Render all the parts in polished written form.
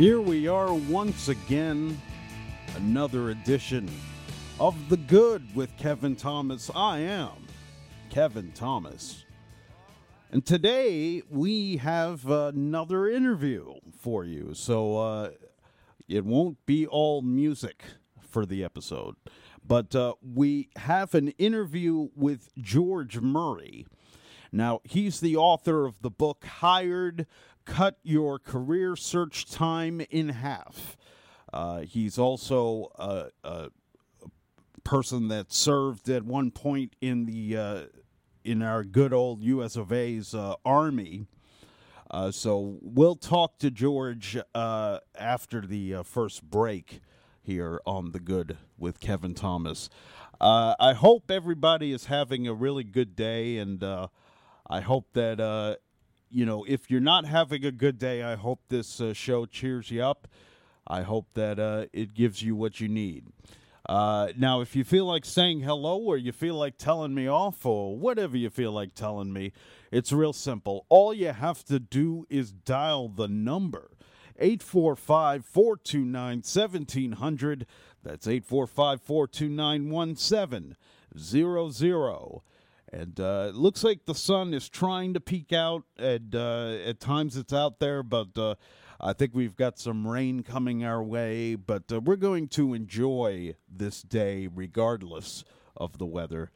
Here we are once again, another edition of The Good with Kevin Thomas. I am Kevin Thomas. And today we have another interview for you. So it won't be all music for the episode. But we have an interview with George Murray. Now, he's the author of the book Hired: Cut Your Career Search Time in Half. He's also a person that served at one point in the in our good old U.S. of A's Army. So we'll talk to George after the first break here on The Good with Kevin Thomas. I hope everybody is having a really good day, and I hope that you know, if you're not having a good day, I hope this show cheers you up. I hope that it gives you what you need. Now, if you feel like saying hello or you feel like telling me off or whatever you feel like telling me, it's real simple. All you have to do is dial the number, 845-429-1700. That's 845-429-1700. And it looks like the sun is trying to peek out, and at times it's out there, but I think we've got some rain coming our way. But we're going to enjoy this day regardless of the weather.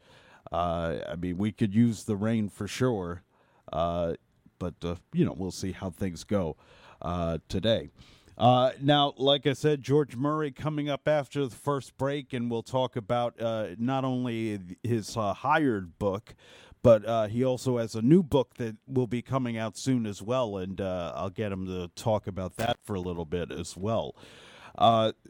I mean, we could use the rain for sure, but, you know, we'll see how things go today. Now, like I said, George Murray coming up after the first break, and we'll talk about not only his Hired book, but he also has a new book that will be coming out soon as well, and I'll get him to talk about that for a little bit as well.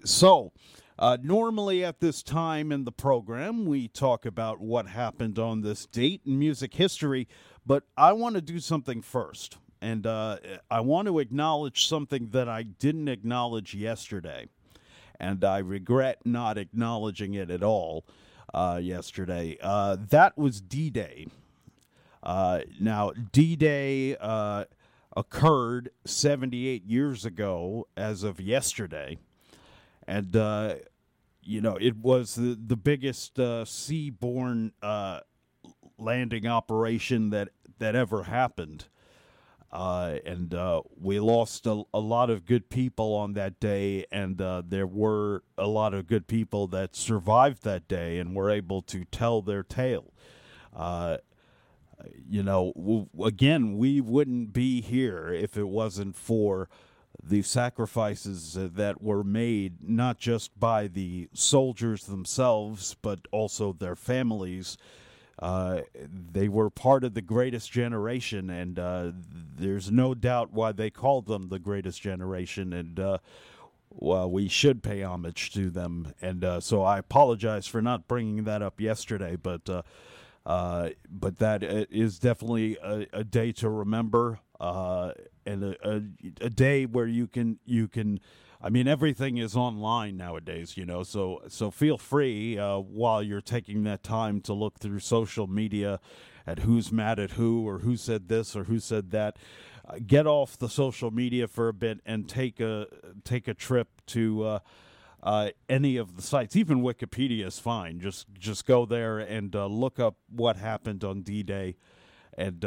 So normally at this time in the program, we talk about what happened on this date in music history, but I want to do something first. And I want to acknowledge something that I didn't acknowledge yesterday, and I regret not acknowledging it at all yesterday. That was D-Day. Now, D-Day occurred 78 years ago as of yesterday, and, you know, it was the biggest seaborne landing operation that ever happened. And we lost a lot of good people on that day, and there were a lot of good people that survived that day and were able to tell their tale. You know, again, we wouldn't be here if it wasn't for the sacrifices that were made, not just by the soldiers themselves, but also their families. They were part of the greatest generation, and there's no doubt why they called them the greatest generation, and well, we should pay homage to them. And so I apologize for not bringing that up yesterday, but that is definitely a day to remember, and a day where you can. I mean, everything is online nowadays, you know, so feel free while you're taking that time to look through social media at who's mad at who or who said this or who said that. Get off the social media for a bit and take a trip to any of the sites. Even Wikipedia is fine. Just go there and look up what happened on D-Day and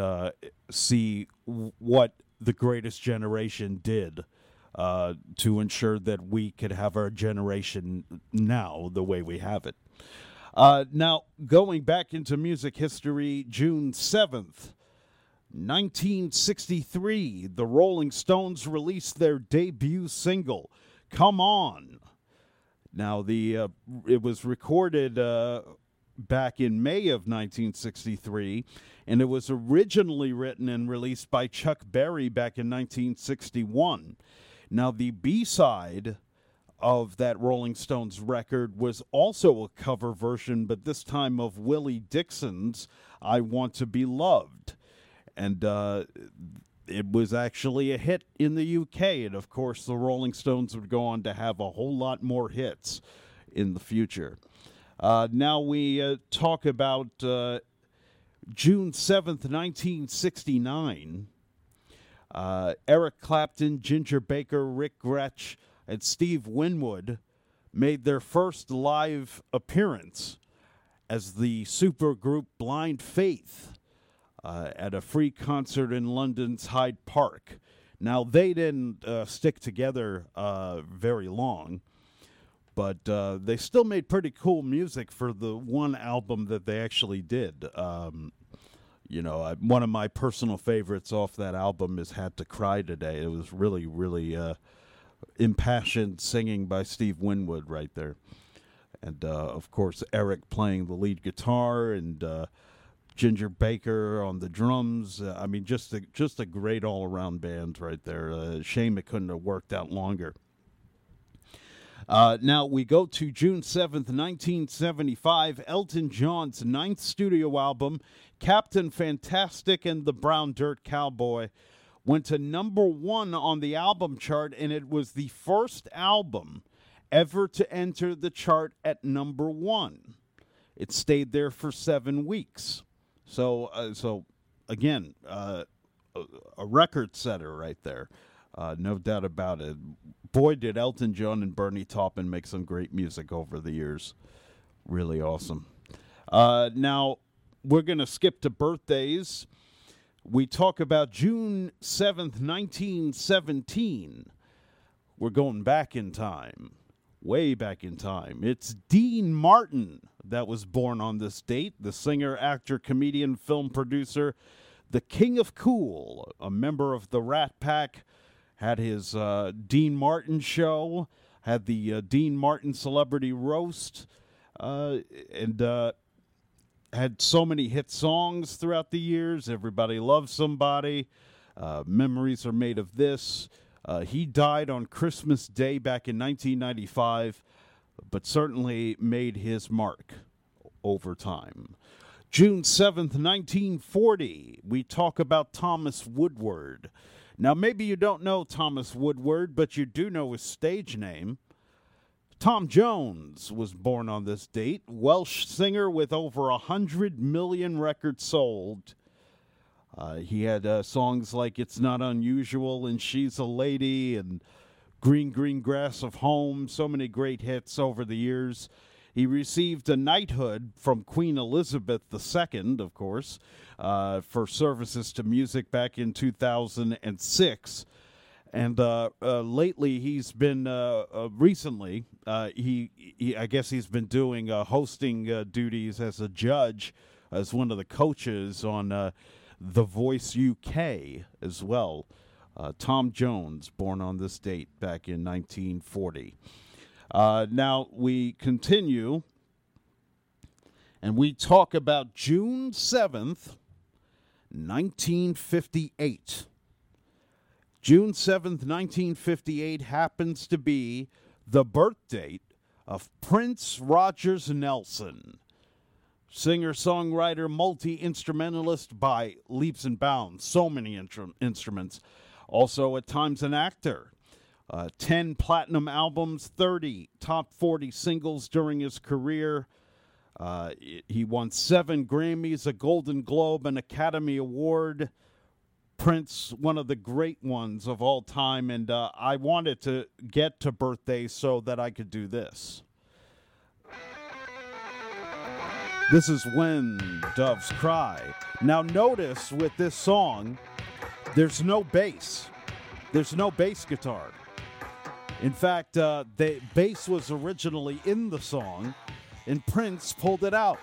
see what the greatest generation did to ensure that we could have our generation now the way we have it. Now, going back into music history, June 7th, 1963, the Rolling Stones released their debut single, Come On. Now, it was recorded back in May of 1963, and it was originally written and released by Chuck Berry back in 1961. Now, the B-side of that Rolling Stones record was also a cover version, but this time of Willie Dixon's I Want to Be Loved. And it was actually a hit in the UK. And, of course, the Rolling Stones would go on to have a whole lot more hits in the future. Now we talk about June 7th, 1969. Eric Clapton, Ginger Baker, Rick Grech, and Steve Winwood made their first live appearance as the supergroup Blind Faith at a free concert in London's Hyde Park. Now, they didn't stick together very long, but they still made pretty cool music for the one album that they actually did. You know, one of my personal favorites off that album is Had to Cry Today. It was really, really impassioned singing by Steve Winwood right there. And, of course, Eric playing the lead guitar and Ginger Baker on the drums. I mean, just a great all-around band right there. Shame it couldn't have worked out longer. Now we go to June 7th, 1975, Elton John's 9th studio album, Captain Fantastic and the Brown Dirt Cowboy, went to #1 on the album chart, and it was the first album ever to enter the chart at #1. It stayed there for 7 weeks. So again, a record setter right there. No doubt about it. Boy, did Elton John and Bernie Taupin make some great music over the years. Really awesome. Now, we're going to skip to birthdays. We talk about June 7th, 1917. We're going back in time, way back in time. It's Dean Martin that was born on this date, the singer, actor, comedian, film producer, the King of Cool, a member of the Rat Pack, had his Dean Martin show, had the Dean Martin Celebrity Roast, and had so many hit songs throughout the years. Everybody Loves Somebody, Memories Are Made of This. He died on Christmas Day back in 1995, but certainly made his mark over time. June 7th, 1940, we talk about Thomas Woodward. Now, maybe you don't know Thomas Woodward, but you do know his stage name. Tom Jones was born on this date, Welsh singer with over 100 million records sold. He had songs like It's Not Unusual and She's a Lady and Green, Green Grass of Home, so many great hits over the years. He received a knighthood from Queen Elizabeth II, of course, for services to music back in 2006. And lately he's been, recently, I guess he's been doing hosting duties as a judge, as one of the coaches on The Voice UK as well. Tom Jones, born on this date back in 1940. Now we continue, and we talk about June 7th, 1958. June 7th, 1958 happens to be the birth date of Prince Rogers Nelson, singer-songwriter, multi-instrumentalist by leaps and bounds, so many instruments, also at times an actor. 10 platinum albums, 30 top 40 singles during his career. He won 7 Grammys, a Golden Globe, an Academy Award. Prince, one of the great ones of all time, and I wanted to get to birthdays so that I could do this. This is When Doves Cry. Now notice with this song, there's no bass. There's no bass guitar. In fact, the bass was originally in the song, and Prince pulled it out,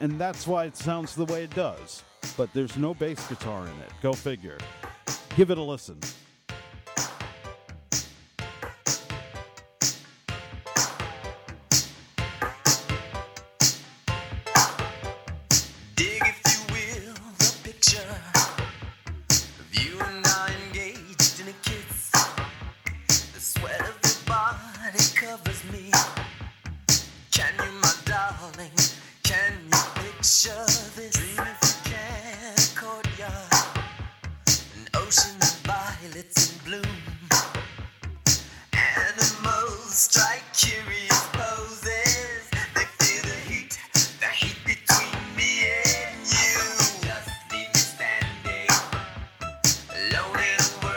and that's why it sounds the way it does. But there's no bass guitar in it. Go figure. Give it a listen. Alone in the world.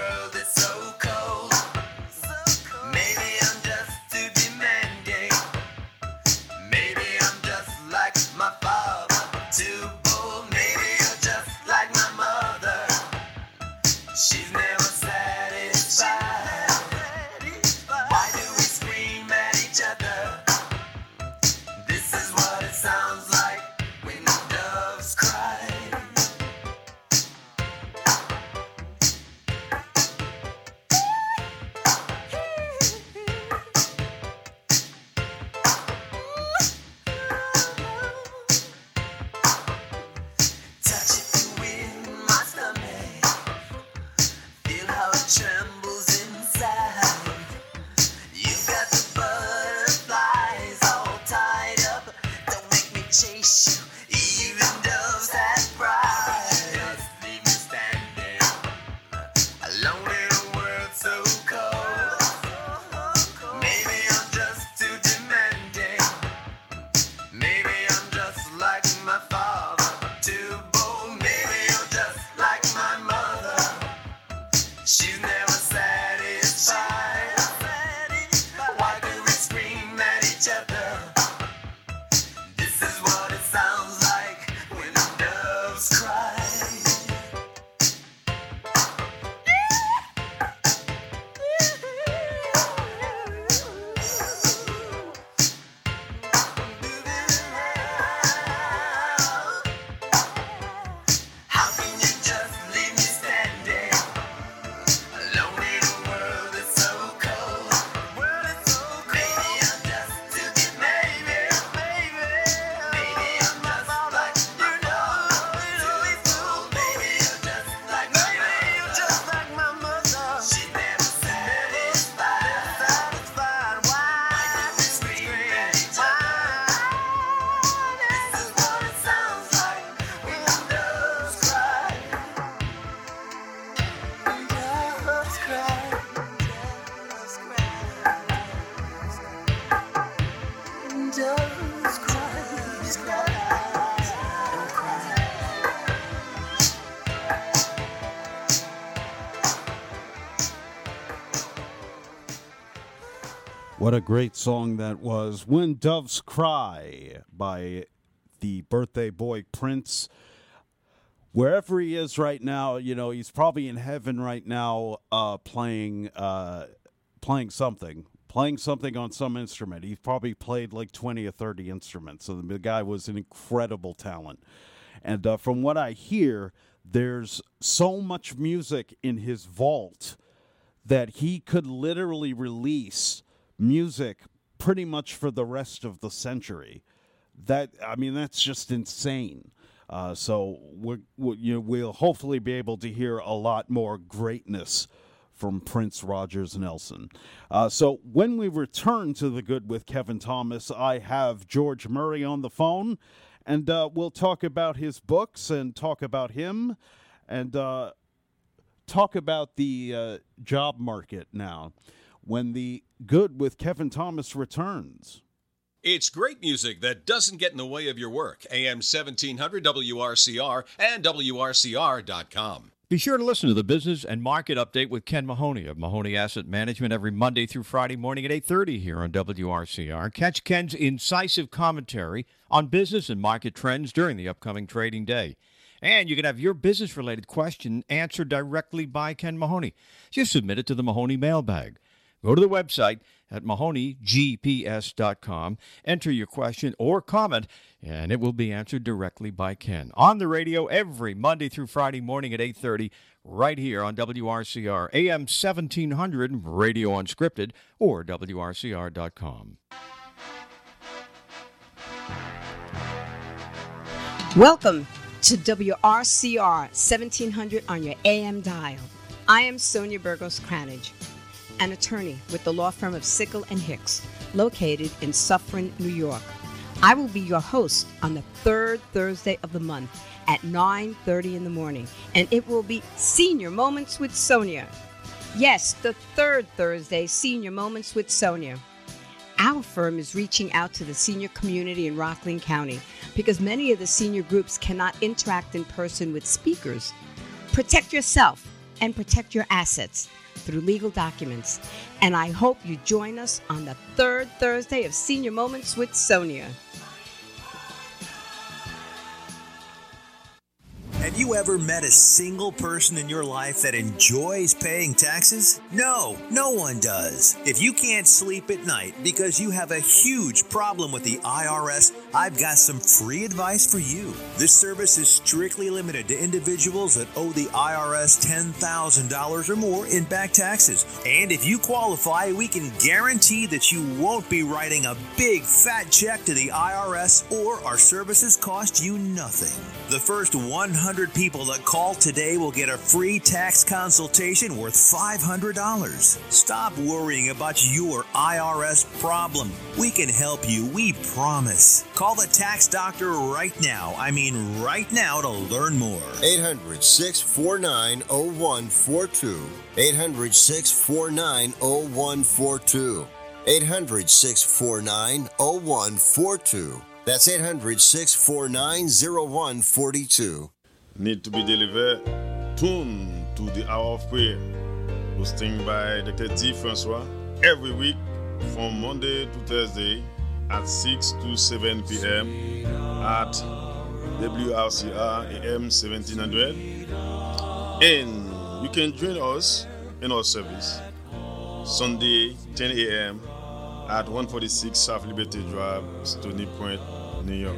What a great song that was. When Doves Cry by the birthday boy Prince. Wherever he is right now, you know, he's probably in heaven right now playing something on some instrument. He's probably played like 20 or 30 instruments. So the guy was an incredible talent. And from what I hear, there's so much music in his vault that he could literally release music pretty much for the rest of the century. That's just insane. So we'll hopefully be able to hear a lot more greatness from Prince Rogers Nelson. So when we return to The Good with Kevin Thomas, I have George Murray on the phone, and we'll talk about his books and talk about him and talk about the job market now when The Good with Kevin Thomas returns. It's great music that doesn't get in the way of your work. AM 1700, WRCR, and WRCR.com. Be sure to listen to the Business and Market Update with Ken Mahoney of Mahoney Asset Management every Monday through Friday morning at 8:30 here on WRCR. Catch Ken's incisive commentary on business and market trends during the upcoming trading day. And you can have your business-related question answered directly by Ken Mahoney. Just submit it to the Mahoney mailbag. Go to the website at mahoneygps.com, enter your question or comment, and it will be answered directly by Ken. On the radio every Monday through Friday morning at 8:30, right here on WRCR, AM 1700, Radio Unscripted, or WRCR.com. Welcome to WRCR 1700 on your AM dial. I am Sonia Burgos Cranage, an attorney with the law firm of Sickle and Hicks, located in Suffern, New York. I will be your host on the third Thursday of the month at 9:30 in the morning, and it will be Senior Moments with Sonia. Yes, the third Thursday, Senior Moments with Sonia. Our firm is reaching out to the senior community in Rockland County because many of the senior groups cannot interact in person with speakers. Protect yourself and protect your assets through legal documents. And I hope you join us on the third Thursday of Senior Moments with Sonia. Have you ever met a single person in your life that enjoys paying taxes? No, no one does. If you can't sleep at night because you have a huge problem with the IRS, I've got some free advice for you. This service is strictly limited to individuals that owe the IRS $10,000 or more in back taxes. And if you qualify, we can guarantee that you won't be writing a big fat check to the IRS, or our services cost you nothing. The first 100 people that call today will get a free tax consultation worth $500. Stop worrying about your IRS problem. We can help you, we promise. Call the tax doctor right now. Right now, to learn more. 800-649-0142. 800-649-0142. 800-649-0142. That's 800-649-0142. Need to be delivered. Tune to the Hour of Prayer, hosting by Dr. D. Francois every week from Monday to Thursday at 6 to 7 p.m. at WRCR AM 1700. And you can join us in our service Sunday 10 a.m. at 146 South Liberty Drive, Stony Point, New York.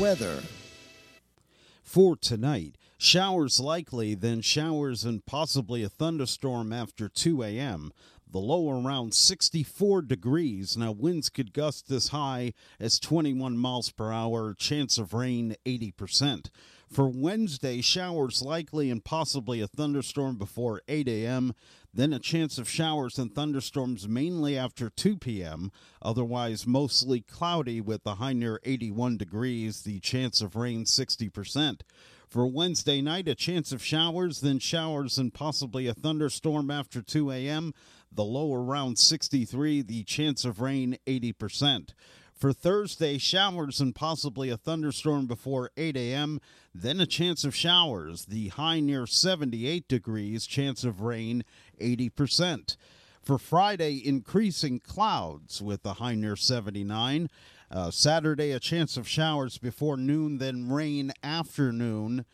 Weather. For tonight, showers likely, then showers and possibly a thunderstorm after 2 a.m. The low around 64 degrees. Now, winds could gust as high as 21 miles per hour. Chance of rain, 80%. For Wednesday, showers likely and possibly a thunderstorm before 8 a.m., then a chance of showers and thunderstorms mainly after 2 p.m., otherwise mostly cloudy with a high near 81 degrees, the chance of rain 60%. For Wednesday night, a chance of showers, then showers and possibly a thunderstorm after 2 a.m., the low around 63, the chance of rain 80%. For Thursday, showers and possibly a thunderstorm before 8 a.m., then a chance of showers, the high near 78 degrees, chance of rain 80%. For Friday, increasing clouds with a high near 79. Saturday, a chance of showers before noon, then rain after noon.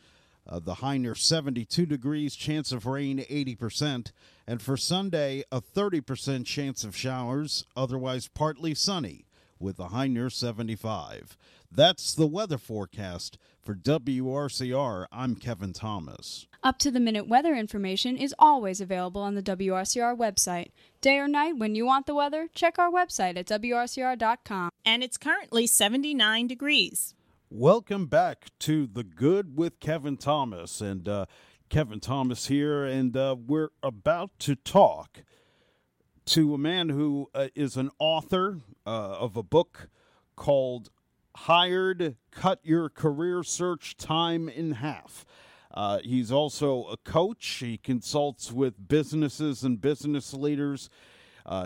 The high near 72 degrees, chance of rain 80%. And for Sunday, a 30% chance of showers, otherwise partly sunny, with a high near 75. That's the weather forecast for WRCR. I'm Kevin Thomas. Up-to-the-minute weather information is always available on the WRCR website. Day or night, when you want the weather, check our website at WRCR.com. And it's currently 79 degrees. Welcome back to The Good with Kevin Thomas. And Kevin Thomas here, and we're about to talk to a man who is an author of a book called Hired: Cut Your Career Search Time in Half. He's also a coach. He consults with businesses and business leaders.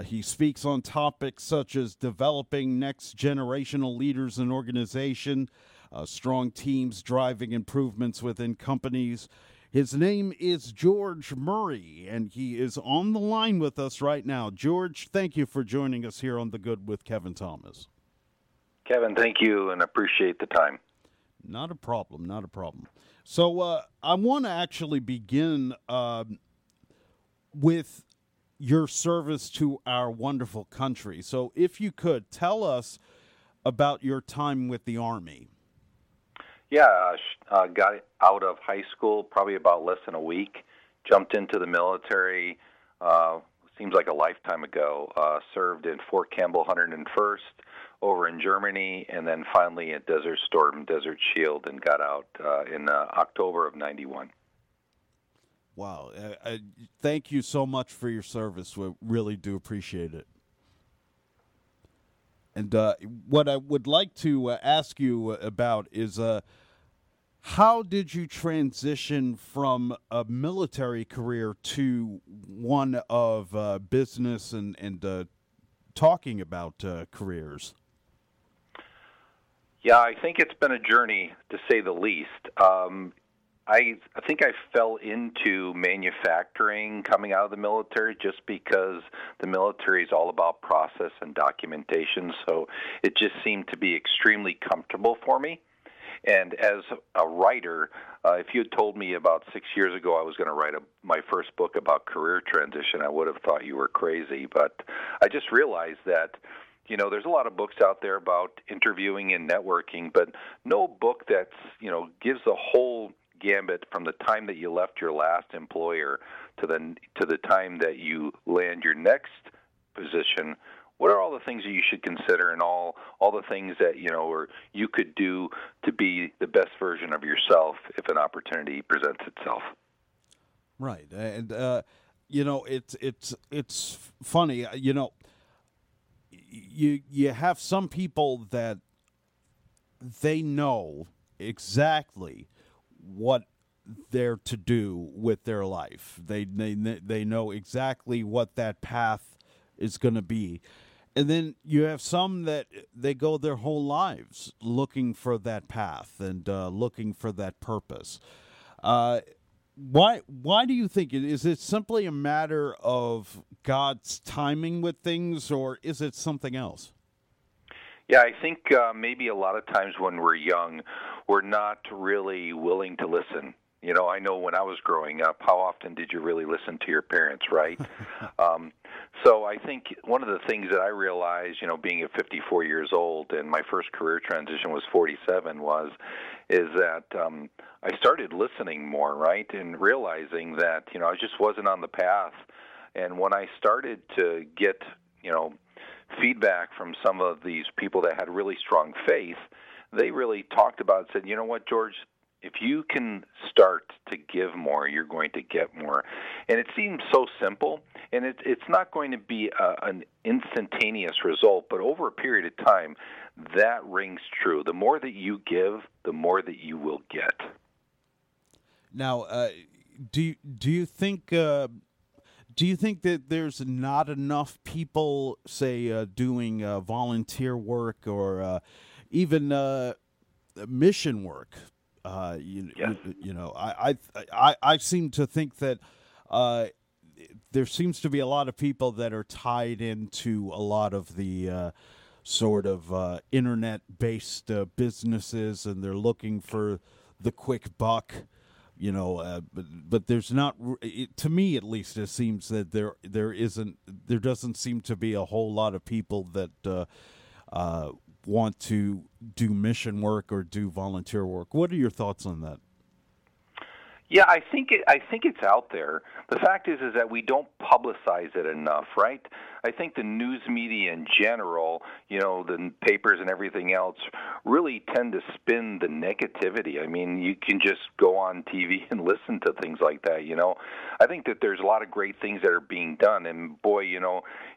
He speaks on topics such as developing next-generational leaders and organization, strong teams driving improvements within companies. His name is George Murray, and he is on the line with us right now. George, thank you for joining us here on The Good with Kevin Thomas. Kevin, thank you, and appreciate the time. Not a problem, not a problem. So I want to actually begin with your service to our wonderful country. So if you could, tell us about your time with the Army. Yeah, got out of high school probably about less than a week, jumped into the military, seems like a lifetime ago, served in Fort Campbell 101st over in Germany, and then finally at Desert Storm, Desert Shield, and got out in October of 91. Wow. Thank you so much for your service. We really do appreciate it. And what I would like to ask you about is how did you transition from a military career to one of business and talking about careers? Yeah, I think it's been a journey, to say the least. I think I fell into manufacturing coming out of the military just because the military is all about process and documentation, so it just seemed to be extremely comfortable for me. And as a writer, if you had told me about 6 years ago I was going to write my first book about career transition, I would have thought you were crazy. But I just realized that, you know, there's a lot of books out there about interviewing and networking, but no book that's, you know, gives the whole gambit from the time that you left your last employer to the time that you land your next position. What are all the things that you should consider, and all the things that you know or you could do to be the best version of yourself if an opportunity presents itself? Right, and you know, it's funny. You know, you have some people that they know exactly what they're to do with their life. They know exactly what that path is going to be. And then you have some that they go their whole lives looking for that path and looking for that purpose. Why do you think it is? It simply a matter of God's timing with things, or is it something else? Yeah, I think maybe a lot of times when we're young, we're not really willing to listen. You know, I know when I was growing up, how often did you really listen to your parents, right? So I think one of the things that I realized, you know, being at 54 years old, and my first career transition was 47, is that I started listening more, right, and realizing that, you know, I just wasn't on the path. And when I started to get, you know, feedback from some of these people that had really strong faith, they really talked about it and said, you know what, George, if you can start to give more, you're going to get more. And it seems so simple, and it's not going to be an instantaneous result, but over a period of time, that rings true. The more that you give, the more that you will get. Now, do you think Do you think that there's not enough people, say, doing volunteer work or even mission work? I seem to think that there seems to be a lot of people that are tied into a lot of the sort of internet-based businesses, and they're looking for the quick buck. But there's not, to me at least, it seems that there doesn't seem to be a whole lot of people that want to do mission work or do volunteer work. What are your thoughts on that? Yeah, I think it's out there. The fact is that we don't publicize it enough, right? I think the news media in general, the papers and everything else, really tend to spin the negativity. I mean, you can just go on TV and listen to things like that, I think that there's a lot of great things that are being done, and boy,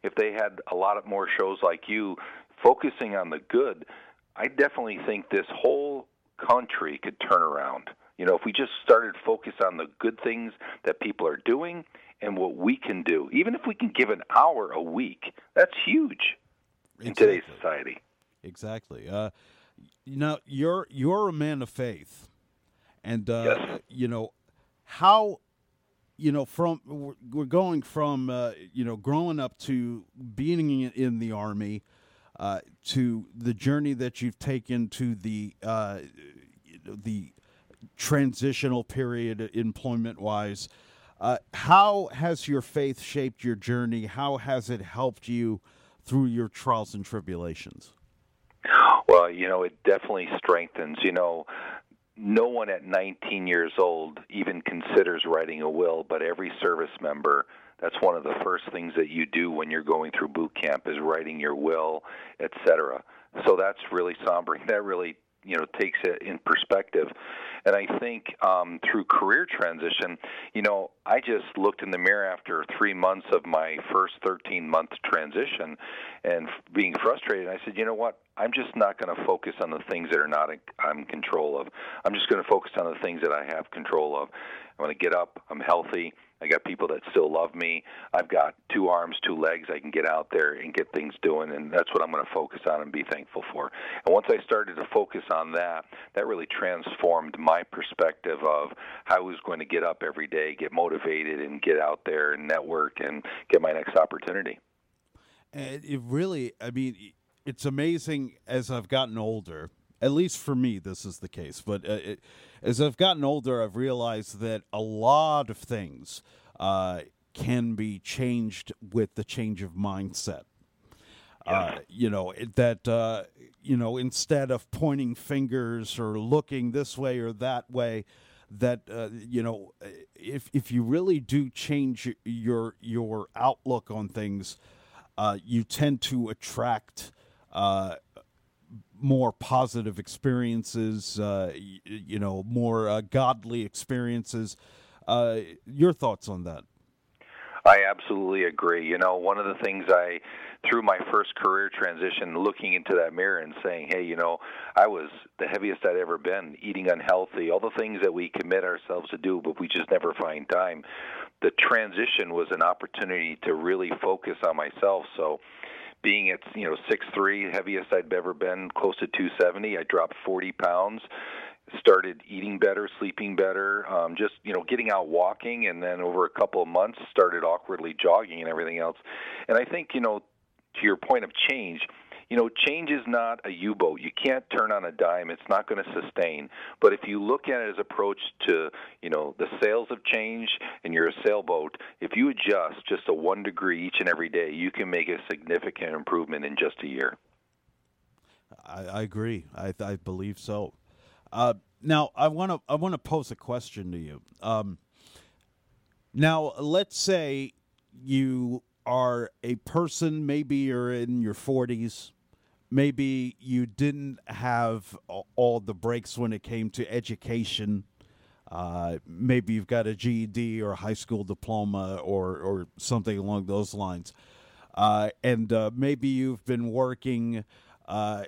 if they had a lot of more shows like you focusing on the good, I definitely think this whole country could turn around. If we just started focus on the good things that people are doing and what we can do, even if we can give an hour a week, that's huge in today's society. Exactly. You're a man of faith, and yes. We're going from growing up to being in the Army to the journey that you've taken to the transitional period employment-wise. How has your faith shaped your journey? How has it helped you through your trials and tribulations? Well, it definitely strengthens. No one at 19 years old even considers writing a will, but every service member, that's one of the first things that you do when you're going through boot camp is writing your will, etc. So that's really sombering. That really takes it in perspective. And I think through career transition, I just looked in the mirror after 3 months of my first 13-month transition and being frustrated. I said, you know what? I'm just not going to focus on the things that are not I'm in control of. I'm just going to focus on the things that I have control of. I'm going to get up. I'm healthy. I got people that still love me. I've got 2 arms, 2 legs. I can get out there and get things doing, and that's what I'm going to focus on and be thankful for. And once I started to focus on that, that really transformed my perspective of how I was going to get up every day, get motivated, and get out there and network and get my next opportunity. And it really, it's amazing as I've gotten older. At least for me, this is the case. But as I've gotten older, I've realized that a lot of things can be changed with the change of mindset. Yeah. Instead of pointing fingers or looking this way or that way, that if you really do change your outlook on things, you tend to attract more positive experiences, more godly experiences. Your thoughts on that? I absolutely agree. One of the things through my first career transition, looking into that mirror and saying, hey, I was the heaviest I'd ever been, eating unhealthy, all the things that we commit ourselves to do, but we just never find time. The transition was an opportunity to really focus on myself. So being at 6'3", heaviest I'd ever been, close to 270, I dropped 40 pounds, started eating better, sleeping better, getting out walking, and then over a couple of months started awkwardly jogging and everything else. And I think, to your point of change, change is not a U-boat. You can't turn on a dime. It's not going to sustain. But if you look at it as approach to, the sails of change and you're a sailboat, if you adjust just a 1 degree each and every day, you can make a significant improvement in just a year. I agree. I believe so. Now, I want to pose a question to you. Now, let's say you are a person, maybe you're in your 40s, maybe you didn't have all the breaks when it came to education. Maybe you've got a GED or a high school diploma or something along those lines. And maybe you've been working a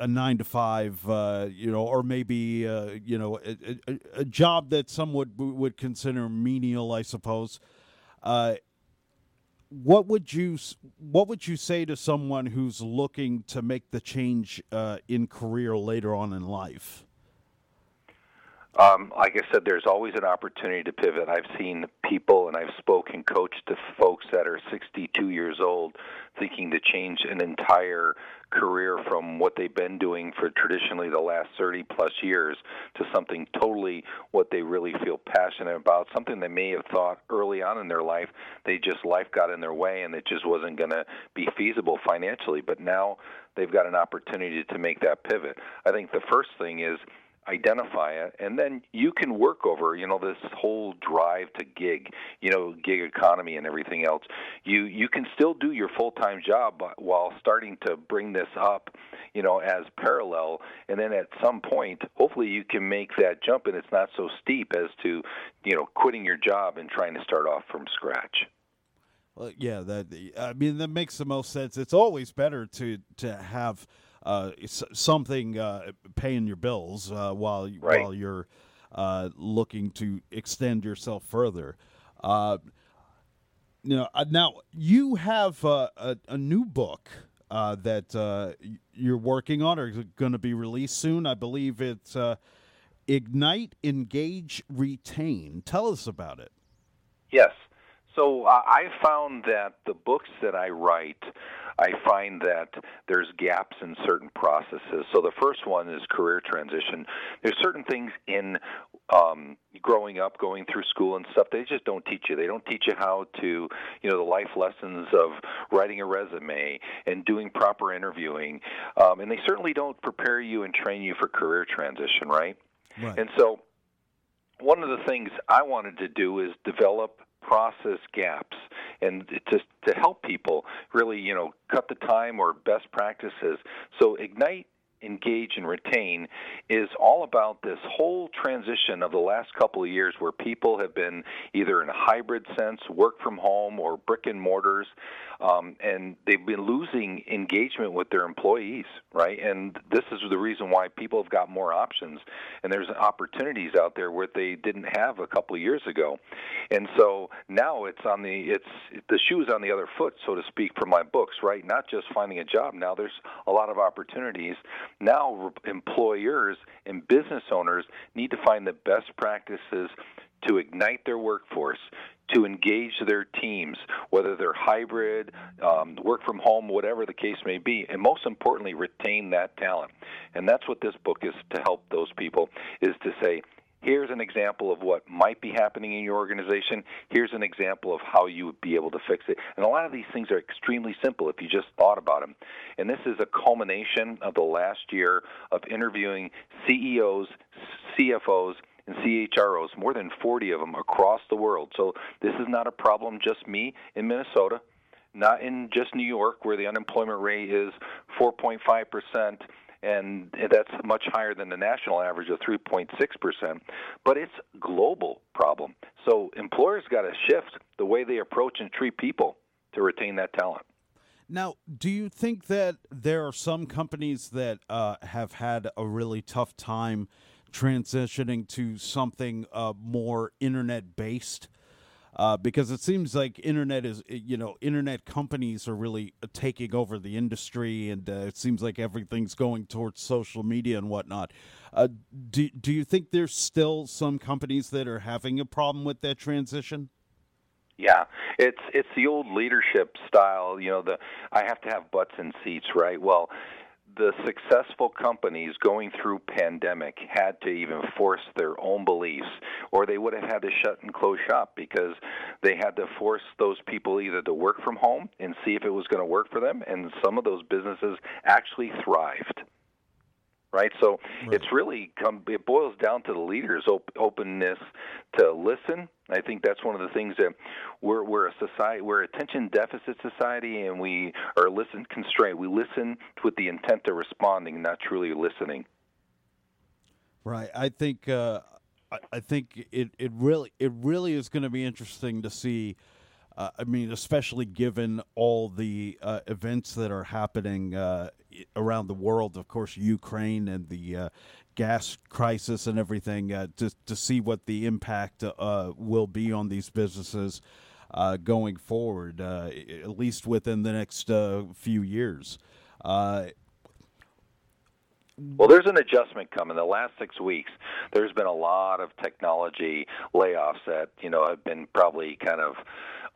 9-to-5, or maybe, a job that some would consider menial, I suppose. What would you say to someone who's looking to make the change in career later on in life? Like I said, there's always an opportunity to pivot. I've seen people, and I've spoken, coached to folks that are 62 years old thinking to change an entire career from what they've been doing for traditionally the last 30-plus years to something totally what they really feel passionate about, something they may have thought early on in their life, life got in their way and it just wasn't going to be feasible financially. But now they've got an opportunity to make that pivot. I think the first thing is identify it, and then you can work over, this whole drive to gig, gig economy and everything else. You can still do your full-time job while starting to bring this up, as parallel, and then at some point, hopefully you can make that jump and it's not so steep as to, quitting your job and trying to start off from scratch. Well, yeah, that makes the most sense. It's always better to have something paying your bills while you're looking to extend yourself further. Now you have a new book that you're working on, or is going to be released soon. I believe it's Ignite, Engage, Retain. Tell us about it. Yes. So I found that the books that I write, I find that there's gaps in certain processes. So the first one is career transition. There's certain things in growing up, going through school and stuff, they just don't teach you. They don't teach you how to, the life lessons of writing a resume and doing proper interviewing. And they certainly don't prepare you and train you for career transition, right? And so one of the things I wanted to do is develop process gaps and to help people really, cut the time or best practices. So Ignite, Engage, and Retain is all about this whole transition of the last couple of years where people have been either in a hybrid sense, work from home or brick and mortars, and they've been losing engagement with their employees, right? And this is the reason why people have got more options, and there's opportunities out there where they didn't have a couple of years ago. And so now the shoe's on the other foot, so to speak, for my books, right? Not just finding a job. Now there's a lot of opportunities. Now employers and business owners need to find the best practices to ignite their workforce, to engage their teams, whether they're hybrid, work from home, whatever the case may be, and most importantly, retain that talent. And that's what this book is to help those people, is to say, here's an example of what might be happening in your organization. Here's an example of how you would be able to fix it. And a lot of these things are extremely simple if you just thought about them. And this is a culmination of the last year of interviewing CEOs, CFOs, and CHROs, more than 40 of them across the world. So this is not a problem just me in Minnesota, not in just New York where the unemployment rate is 4.5%. And that's much higher than the national average of 3.6%, but it's a global problem. So employers got to shift the way they approach and treat people to retain that talent. Now, do you think that there are some companies that have had a really tough time transitioning to something more internet-based? Because it seems like internet companies are really taking over the industry, and it seems like everything's going towards social media and whatnot. Do you think there's still some companies that are having a problem with that transition? Yeah, it's the old leadership style, I have to have butts in seats, right? Well, the successful companies going through pandemic had to even force their own beliefs, or they would have had to shut and close shop because they had to force those people either to work from home and see if it was going to work for them, and some of those businesses actually thrived. Right? So it's really it boils down to the leaders' openness to listen. I think that's one of the things that we're a society, we're attention deficit society, and we are listen constrained. We listen with the intent of responding, not truly listening. Right. I think it really is going to be interesting to see. Especially given all the events that are happening around the world, of course, Ukraine and the gas crisis and everything, to see what the impact will be on these businesses going forward, at least within the next few years. Well, there's an adjustment coming. The last 6 weeks, there's been a lot of technology layoffs that, you know, have been probably kind of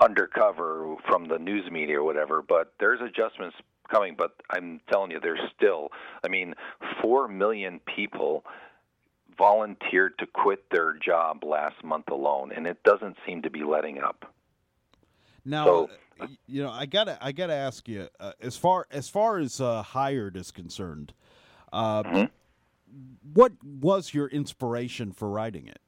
undercover from the news media or whatever, but there's adjustments coming. But I'm telling you, there's still, 4 million people volunteered to quit their job last month alone, and it doesn't seem to be letting up. Now, so, I gotta ask you, as far as Hired is concerned, what was your inspiration for writing it?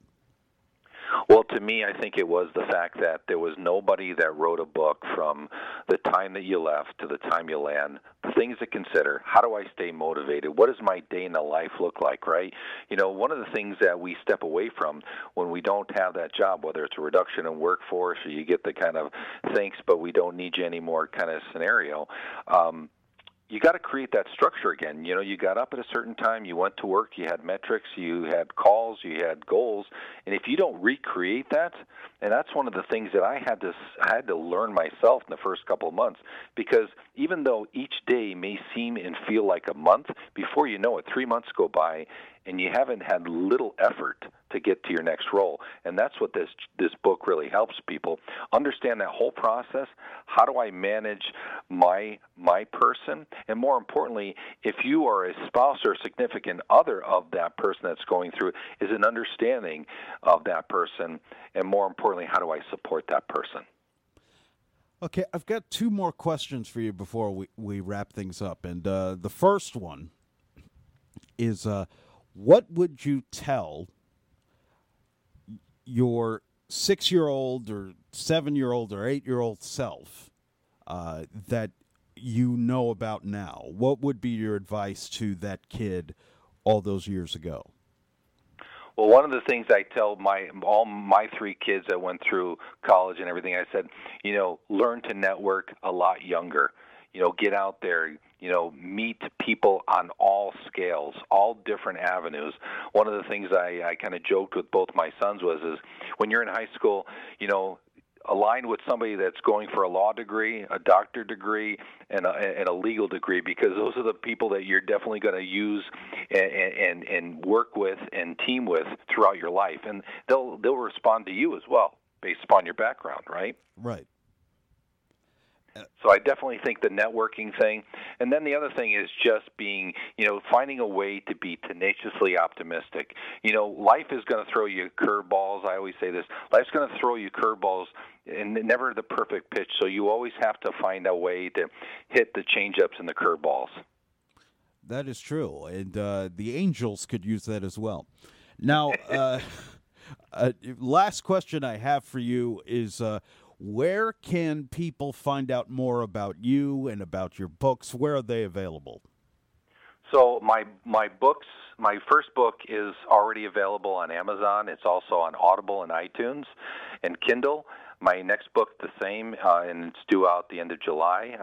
Well, to me, I think it was the fact that there was nobody that wrote a book from the time that you left to the time you land, the things to consider. How do I stay motivated? What does my day in the life look like, right? You know, one of the things that we step away from when we don't have that job, whether it's a reduction in workforce or you get the kind of thanks, but we don't need you anymore kind of scenario, you got to create that structure again. You know, you got up at a certain time, you went to work, you had metrics, you had calls, you had goals, and if you don't recreate that, and that's one of the things that I had to learn myself in the first couple of months, because even though each day may seem and feel like a month, before you know it, 3 months go by, and you haven't had little effort to get to your next role. And that's what this book really helps people understand, that whole process. How do I manage my person? And more importantly, if you are a spouse or significant other of that person that's going through, is an understanding of that person. And more importantly, how do I support that person? Okay, I've got two more questions for you before we wrap things up. And the first one is, what would you tell your 6-year-old or 7-year-old or 8-year-old self that you know about now? What would be your advice to that kid all those years ago? Well, one of the things I tell all my 3 kids that went through college and everything, I said, learn to network a lot younger. Get out there, meet people on all scales, all different avenues. One of the things I kind of joked with both my sons was when you're in high school, align with somebody that's going for a law degree, a doctor degree, and a legal degree, because those are the people that you're definitely going to use and work with and team with throughout your life. And they'll respond to you as well based upon your background, right? Right. So I definitely think the networking thing. And then the other thing is just being, finding a way to be tenaciously optimistic. Life is going to throw you curveballs. I always say this. Life's going to throw you curveballs, and never the perfect pitch. So you always have to find a way to hit the changeups and the curveballs. That is true. And the Angels could use that as well. Now, last question I have for you is, where can people find out more about you and about your books? Where are they available? So my books, my first book is already available on Amazon. It's also on Audible and iTunes and Kindle. My next book, the same, and it's due out the end of July,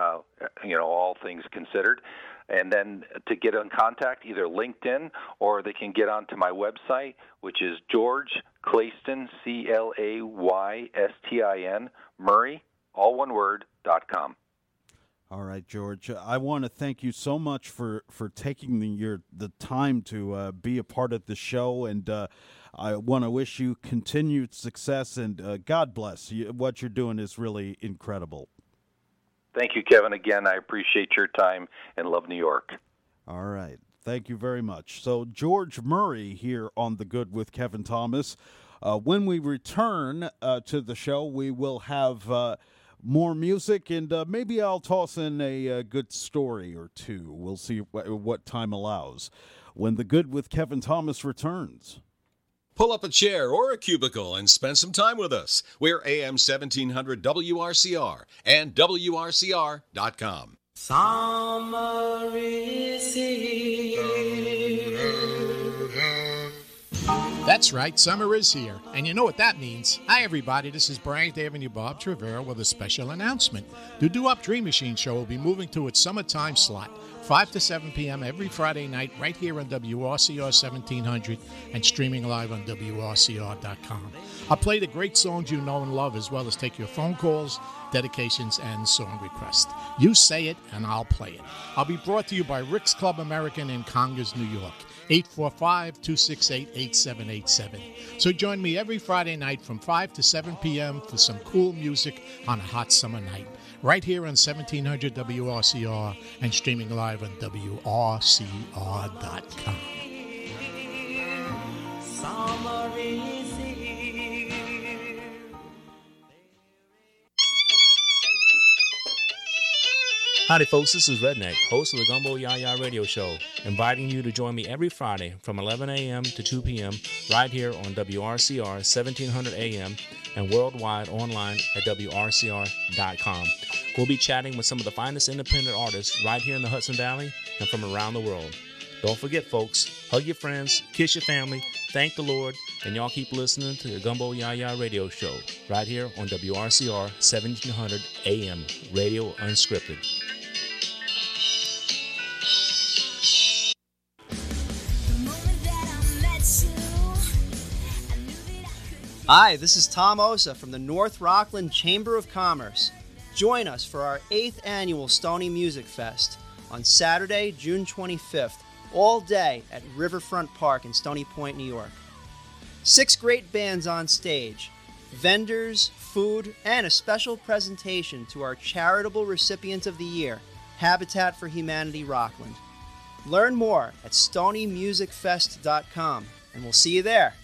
all things considered. And then to get in contact, either LinkedIn, or they can get onto my website, which is George Claystin, Claystin, Murray, all one word, .com. All right, George. I want to thank you so much for taking the time to be a part of the show, and I want to wish you continued success, and God bless you. What you're doing is really incredible. Thank you, Kevin. Again, I appreciate your time and love New York. All right. Thank you very much. So George Murray here on The Good with Kevin Thomas. When we return to the show, we will have more music, and maybe I'll toss in a good story or two. We'll see what time allows when The Good with Kevin Thomas returns. Pull up a chair or a cubicle and spend some time with us. We're AM 1700 WRCR and WRCR.com. Summer is here. That's right, summer is here. And you know what that means. Hi, everybody. This is Bryant Avenue Bob Travera with a special announcement. The Do Up Dream Machine Show will be moving to its summertime slot. 5 to 7 p.m. every Friday night right here on WRCR 1700 and streaming live on WRCR.com. I'll play the great songs you know and love, as well as take your phone calls, dedications, and song requests. You say it, and I'll play it. I'll be brought to you by Rick's Club American in Congers, New York, 845-268-8787. So join me every Friday night from 5 to 7 p.m. for some cool music on a hot summer night, right here on 1700 WRCR and streaming live on WRCR.com. Summer is here. Howdy, folks. This is Redneck, host of the Gumbo Yaya Radio Show, inviting you to join me every Friday from 11 a.m. to 2 p.m. right here on WRCR 1700 a.m. and worldwide online at WRCR.com. We'll be chatting with some of the finest independent artists right here in the Hudson Valley and from around the world. Don't forget, folks, hug your friends, kiss your family, thank the Lord, and y'all keep listening to the Gumbo Yaya Radio Show right here on WRCR 1700 AM, Radio Unscripted. Hi, this is Tom Osa from the North Rockland Chamber of Commerce. Join us for our 8th annual Stony Music Fest on Saturday, June 25th, all day at Riverfront Park in Stony Point, New York. 6 great bands on stage, vendors, food, and a special presentation to our charitable recipient of the year, Habitat for Humanity Rockland. Learn more at stonymusicfest.com, and we'll see you there.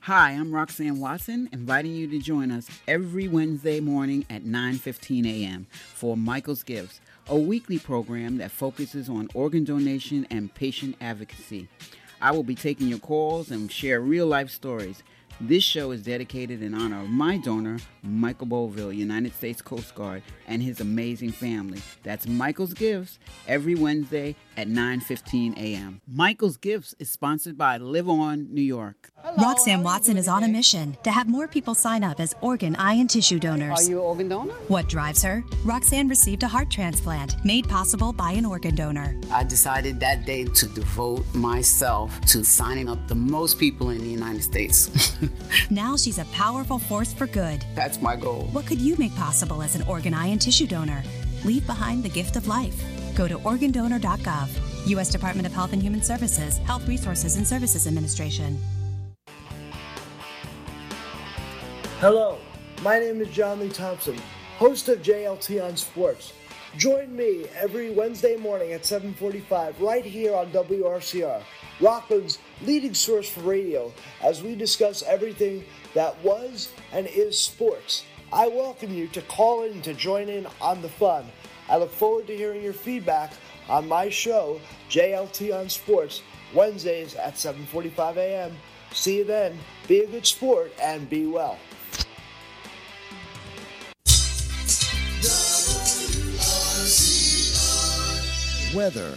Hi, I'm Roxanne Watson, inviting you to join us every Wednesday morning at 9:15 a.m. for Michael's Gives, a weekly program that focuses on organ donation and patient advocacy. I will be taking your calls and share real-life stories. This show is dedicated in honor of my donor, Michael Beauville, United States Coast Guard, and his amazing family. That's Michael's Gifts, every Wednesday at 9:15 a.m. Michael's Gifts is sponsored by Live On New York. Hello, Roxanne Watson is on a mission to have more people sign up as organ, eye, and tissue donors. Are you an organ donor? What drives her? Roxanne received a heart transplant made possible by an organ donor. I decided that day to devote myself to signing up the most people in the United States. Now she's a powerful force for good. That's my goal. What could you make possible as an organ, eye, and tissue donor? Leave behind the gift of life. Go to organdonor.gov. U.S. Department of Health and Human Services, Health Resources and Services Administration. Hello, my name is John Lee Thompson, host of JLT on Sports. Join me every Wednesday morning at 7:45 right here on WRCR, Rockland's leading source for radio, as we discuss everything that was and is sports. I welcome you to call in to join in on the fun. I look forward to hearing your feedback on my show, JLT on Sports, Wednesdays at 7:45 a.m. See you then. Be a good sport and be well. Weather.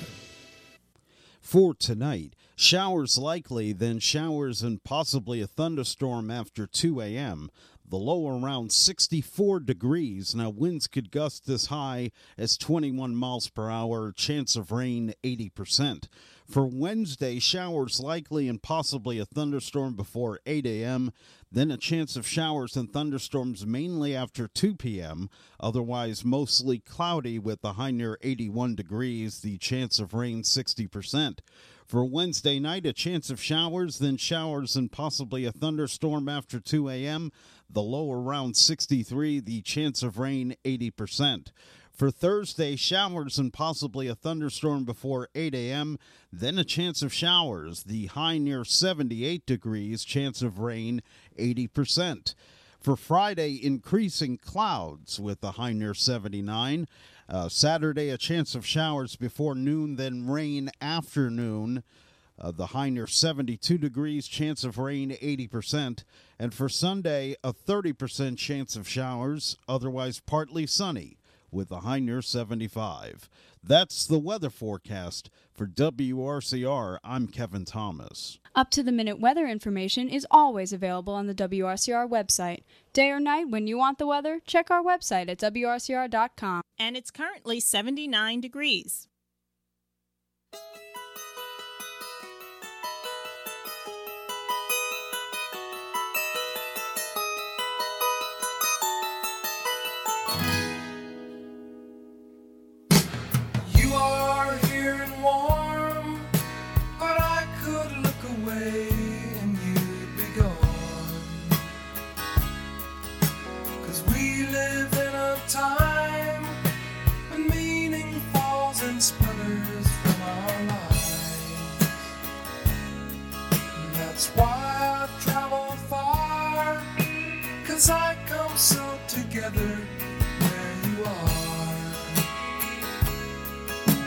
For tonight, showers likely, then showers and possibly a thunderstorm after 2 a.m. The low around 64 degrees. Now, winds could gust as high as 21 miles per hour. Chance of rain, 80%. For Wednesday, showers likely and possibly a thunderstorm before 8 a.m. Then a chance of showers and thunderstorms mainly after 2 p.m. Otherwise, mostly cloudy with a high near 81 degrees. The chance of rain, 60%. For Wednesday night, a chance of showers, then showers and possibly a thunderstorm after 2 a.m. The low around 63, the chance of rain, 80%. For Thursday, showers and possibly a thunderstorm before 8 a.m., then a chance of showers, the high near 78 degrees, chance of rain, 80%. For Friday, increasing clouds with a high near 79. Saturday, a chance of showers before noon, then rain after noon. The high near 72 degrees, chance of rain 80%. And for Sunday, a 30% chance of showers, otherwise partly sunny, with a high near 75. That's the weather forecast for WRCR. I'm Kevin Thomas. Up-to-the-minute weather information is always available on the WRCR website. Day or night, when you want the weather, check our website at WRCR.com. And it's currently 79 degrees.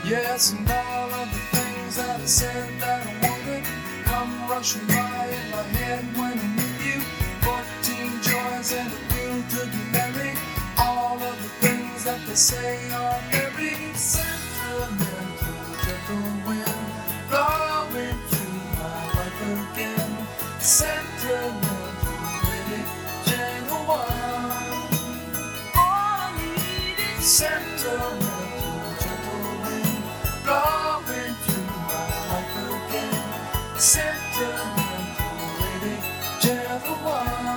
Yes, and all of the things that I said that I wanted come rushing by in my head when I'm with you. 14 joys and a will to be merry. All of the things that they say are very sentimental. Take the wind blowing through my life again. Sentimental, really, jingle wine. All I need is sentimental. Blowing through my life again, sentimental lady, gentle one.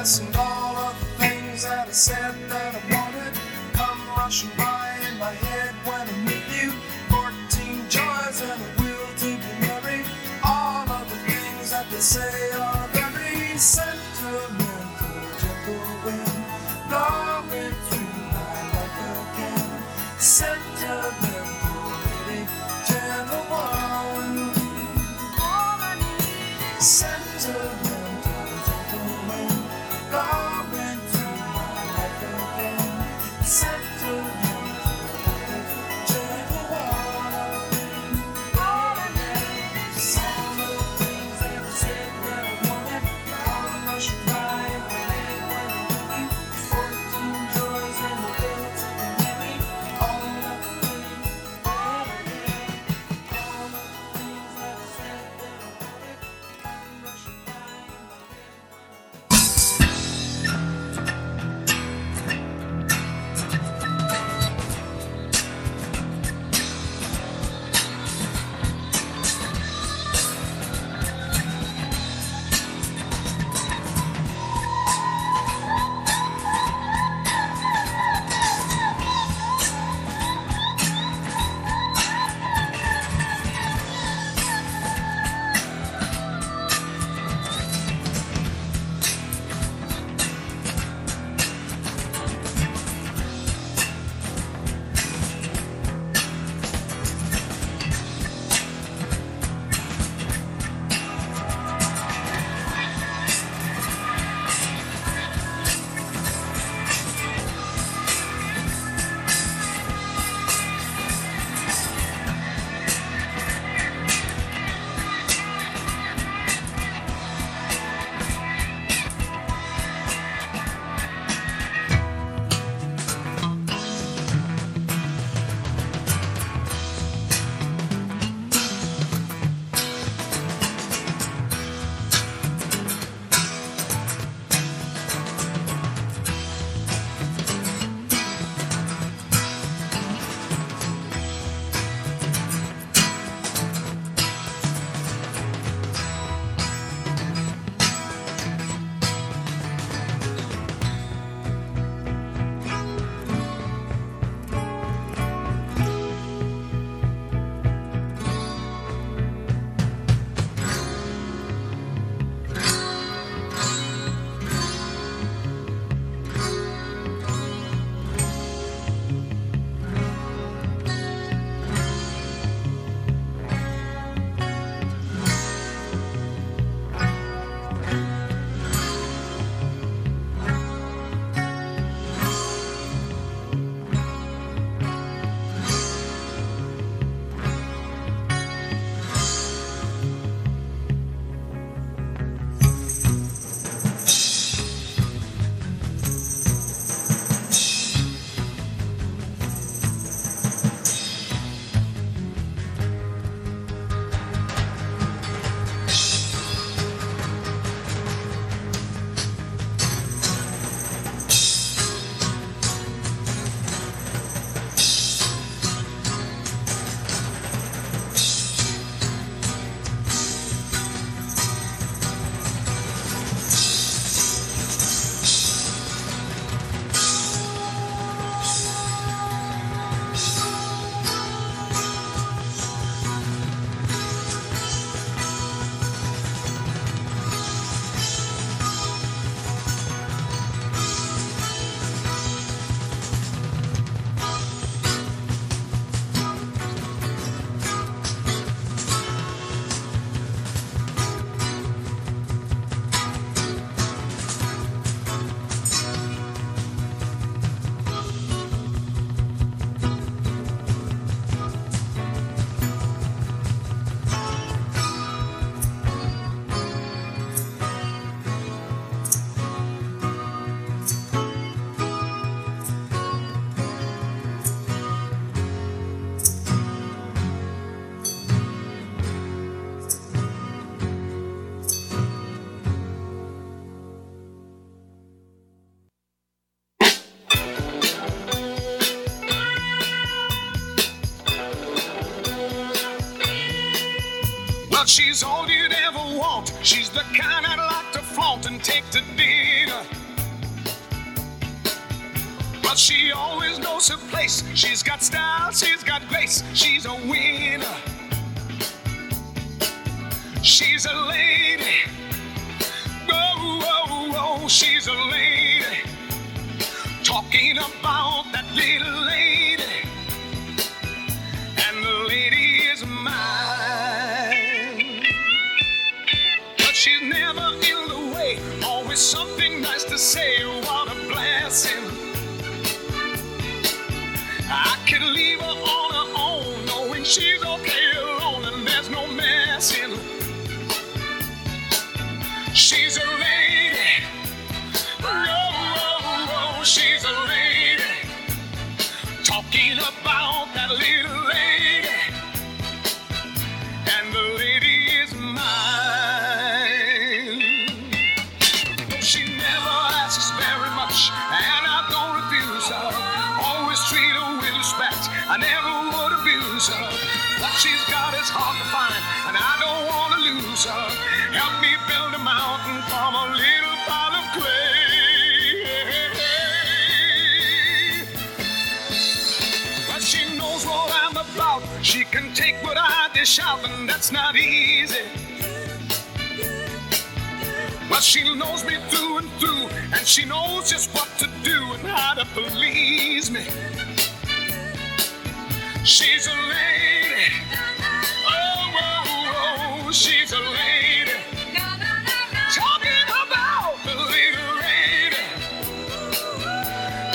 And all of the things that I said that I wanted come rushing by in my head when I'm with you. 14 joys and a will to be merry. All of the things that they say are very sentimental. Gentle wind blowing through my life again. Sentimental, baby, gentle one. All I need is sentimental. But she's all you'd ever want. She's the kind I'd like to flaunt and take to dinner. But she always knows her place. She's got style, she's got grace. She's a winner. She's a lady. Oh, oh, oh, she's a lady. Talking about that little lady. And the lady is mine. But she's never in the way. Always something nice to say. What a blessing. I could leave her on her own, knowing she's okay alone and there's no messing. She's a lady. Oh, oh, oh, she's a lady. Talking about that little lady. And the lady is mine. Though she never asks very much, and I don't refuse her. Always treat her with respect. I never would abuse her. What she's got is hard to find, and I don't want to lose her. Help me build a mountain from a little pile of clay. But she knows what I'm about. She can take what I dish out, and that's not easy. But she knows me through and through, and she knows just what to do and how to please me. She's a lady. Oh, oh, oh, she's a lady. Talking about the little lady.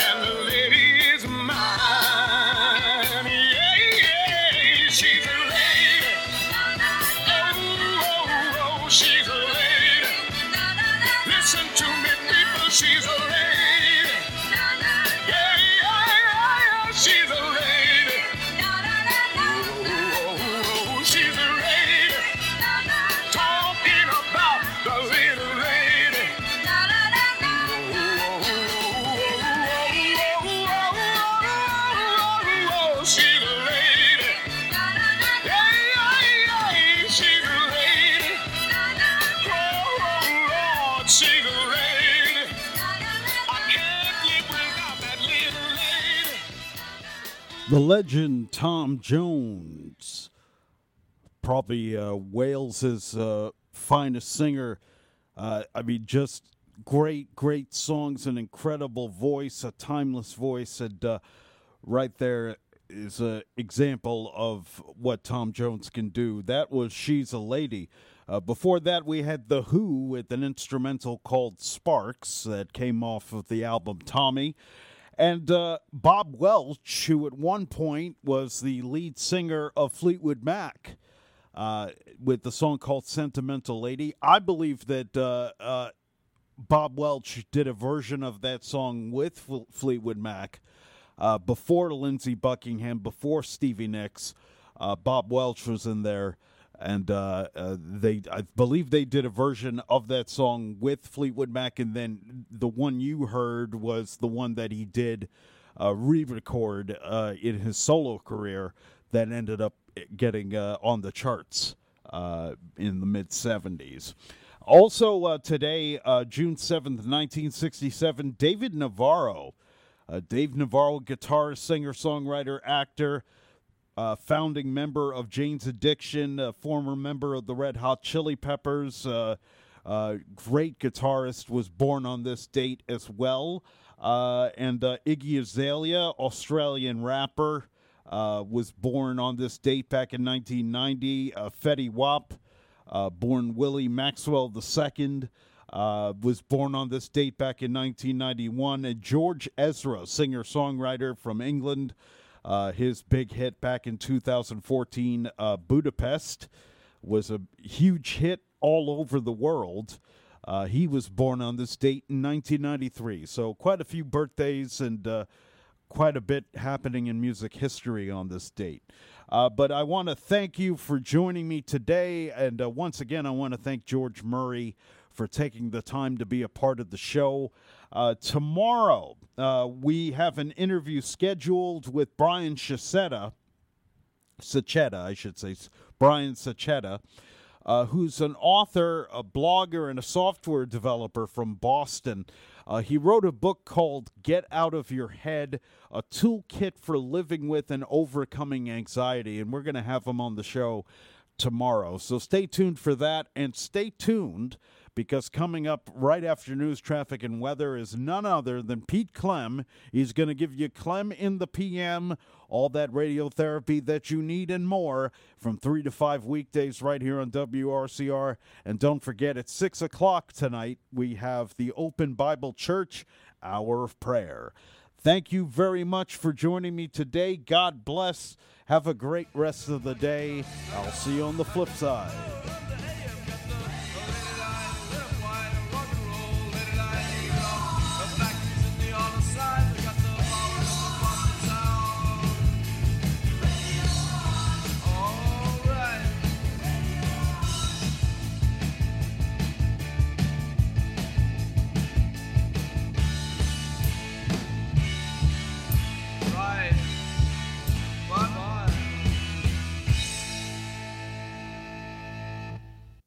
And the lady is mine. Yeah, yeah, she's a lady. Oh, oh, oh, she's a lady. Listen to me, people, she's a lady. Yeah, yeah, yeah, she's a lady. Oh, oh, oh, she's a lady. Talking about the little lady. Oh, she's a lady. Yeah, yeah, yeah, she's a lady. Oh, Lord, she's a lady. I can't live without that little lady. The legend Tom Jones, probably Wales's finest singer. I mean, just great, great songs, an incredible voice, a timeless voice. And right there is an example of what Tom Jones can do. That was She's a Lady. Before that, we had The Who with an instrumental called Sparks that came off of the album Tommy. And Bob Welch, who at one point was the lead singer of Fleetwood Mac, with the song called Sentimental Lady. I believe that Bob Welch did a version of that song with Fleetwood Mac before Lindsey Buckingham, before Stevie Nicks. Bob Welch was in there, and I believe they did a version of that song with Fleetwood Mac, and then the one you heard was the one that he did re-record in his solo career that ended up getting on the charts in the mid-70s. Also today, June 7th, 1967, David Navarro. Dave Navarro, guitarist, singer, songwriter, actor, founding member of Jane's Addiction, former member of the Red Hot Chili Peppers, great guitarist, was born on this date as well. And Iggy Azalea, Australian rapper, was born on this date back in 1990. Fetty Wap, born Willie Maxwell II, was born on this date back in 1991. And George Ezra, singer-songwriter from England, his big hit back in 2014, Budapest, was a huge hit all over the world. He was born on this date in 1993. So quite a few birthdays and quite a bit happening in music history on this date. But I want to thank you for joining me today. And once again, I want to thank George Murray for taking the time to be a part of the show. Tomorrow, we have an interview scheduled with Brian Sachetta. Brian Sachetta. who's an author, a blogger, and a software developer from Boston. He wrote a book called Get Out of Your Head, a toolkit for living with and overcoming anxiety, and we're going to have him on the show tomorrow. So stay tuned for that, and stay tuned because coming up right after news, traffic, and weather is none other than Pete Clem. He's going to give you Clem in the PM, all that radiotherapy that you need and more from 3 to 5 weekdays right here on WRCR. And don't forget, at 6 o'clock tonight, we have the Open Bible Church Hour of Prayer. Thank you very much for joining me today. God bless. Have a great rest of the day. I'll see you on the flip side.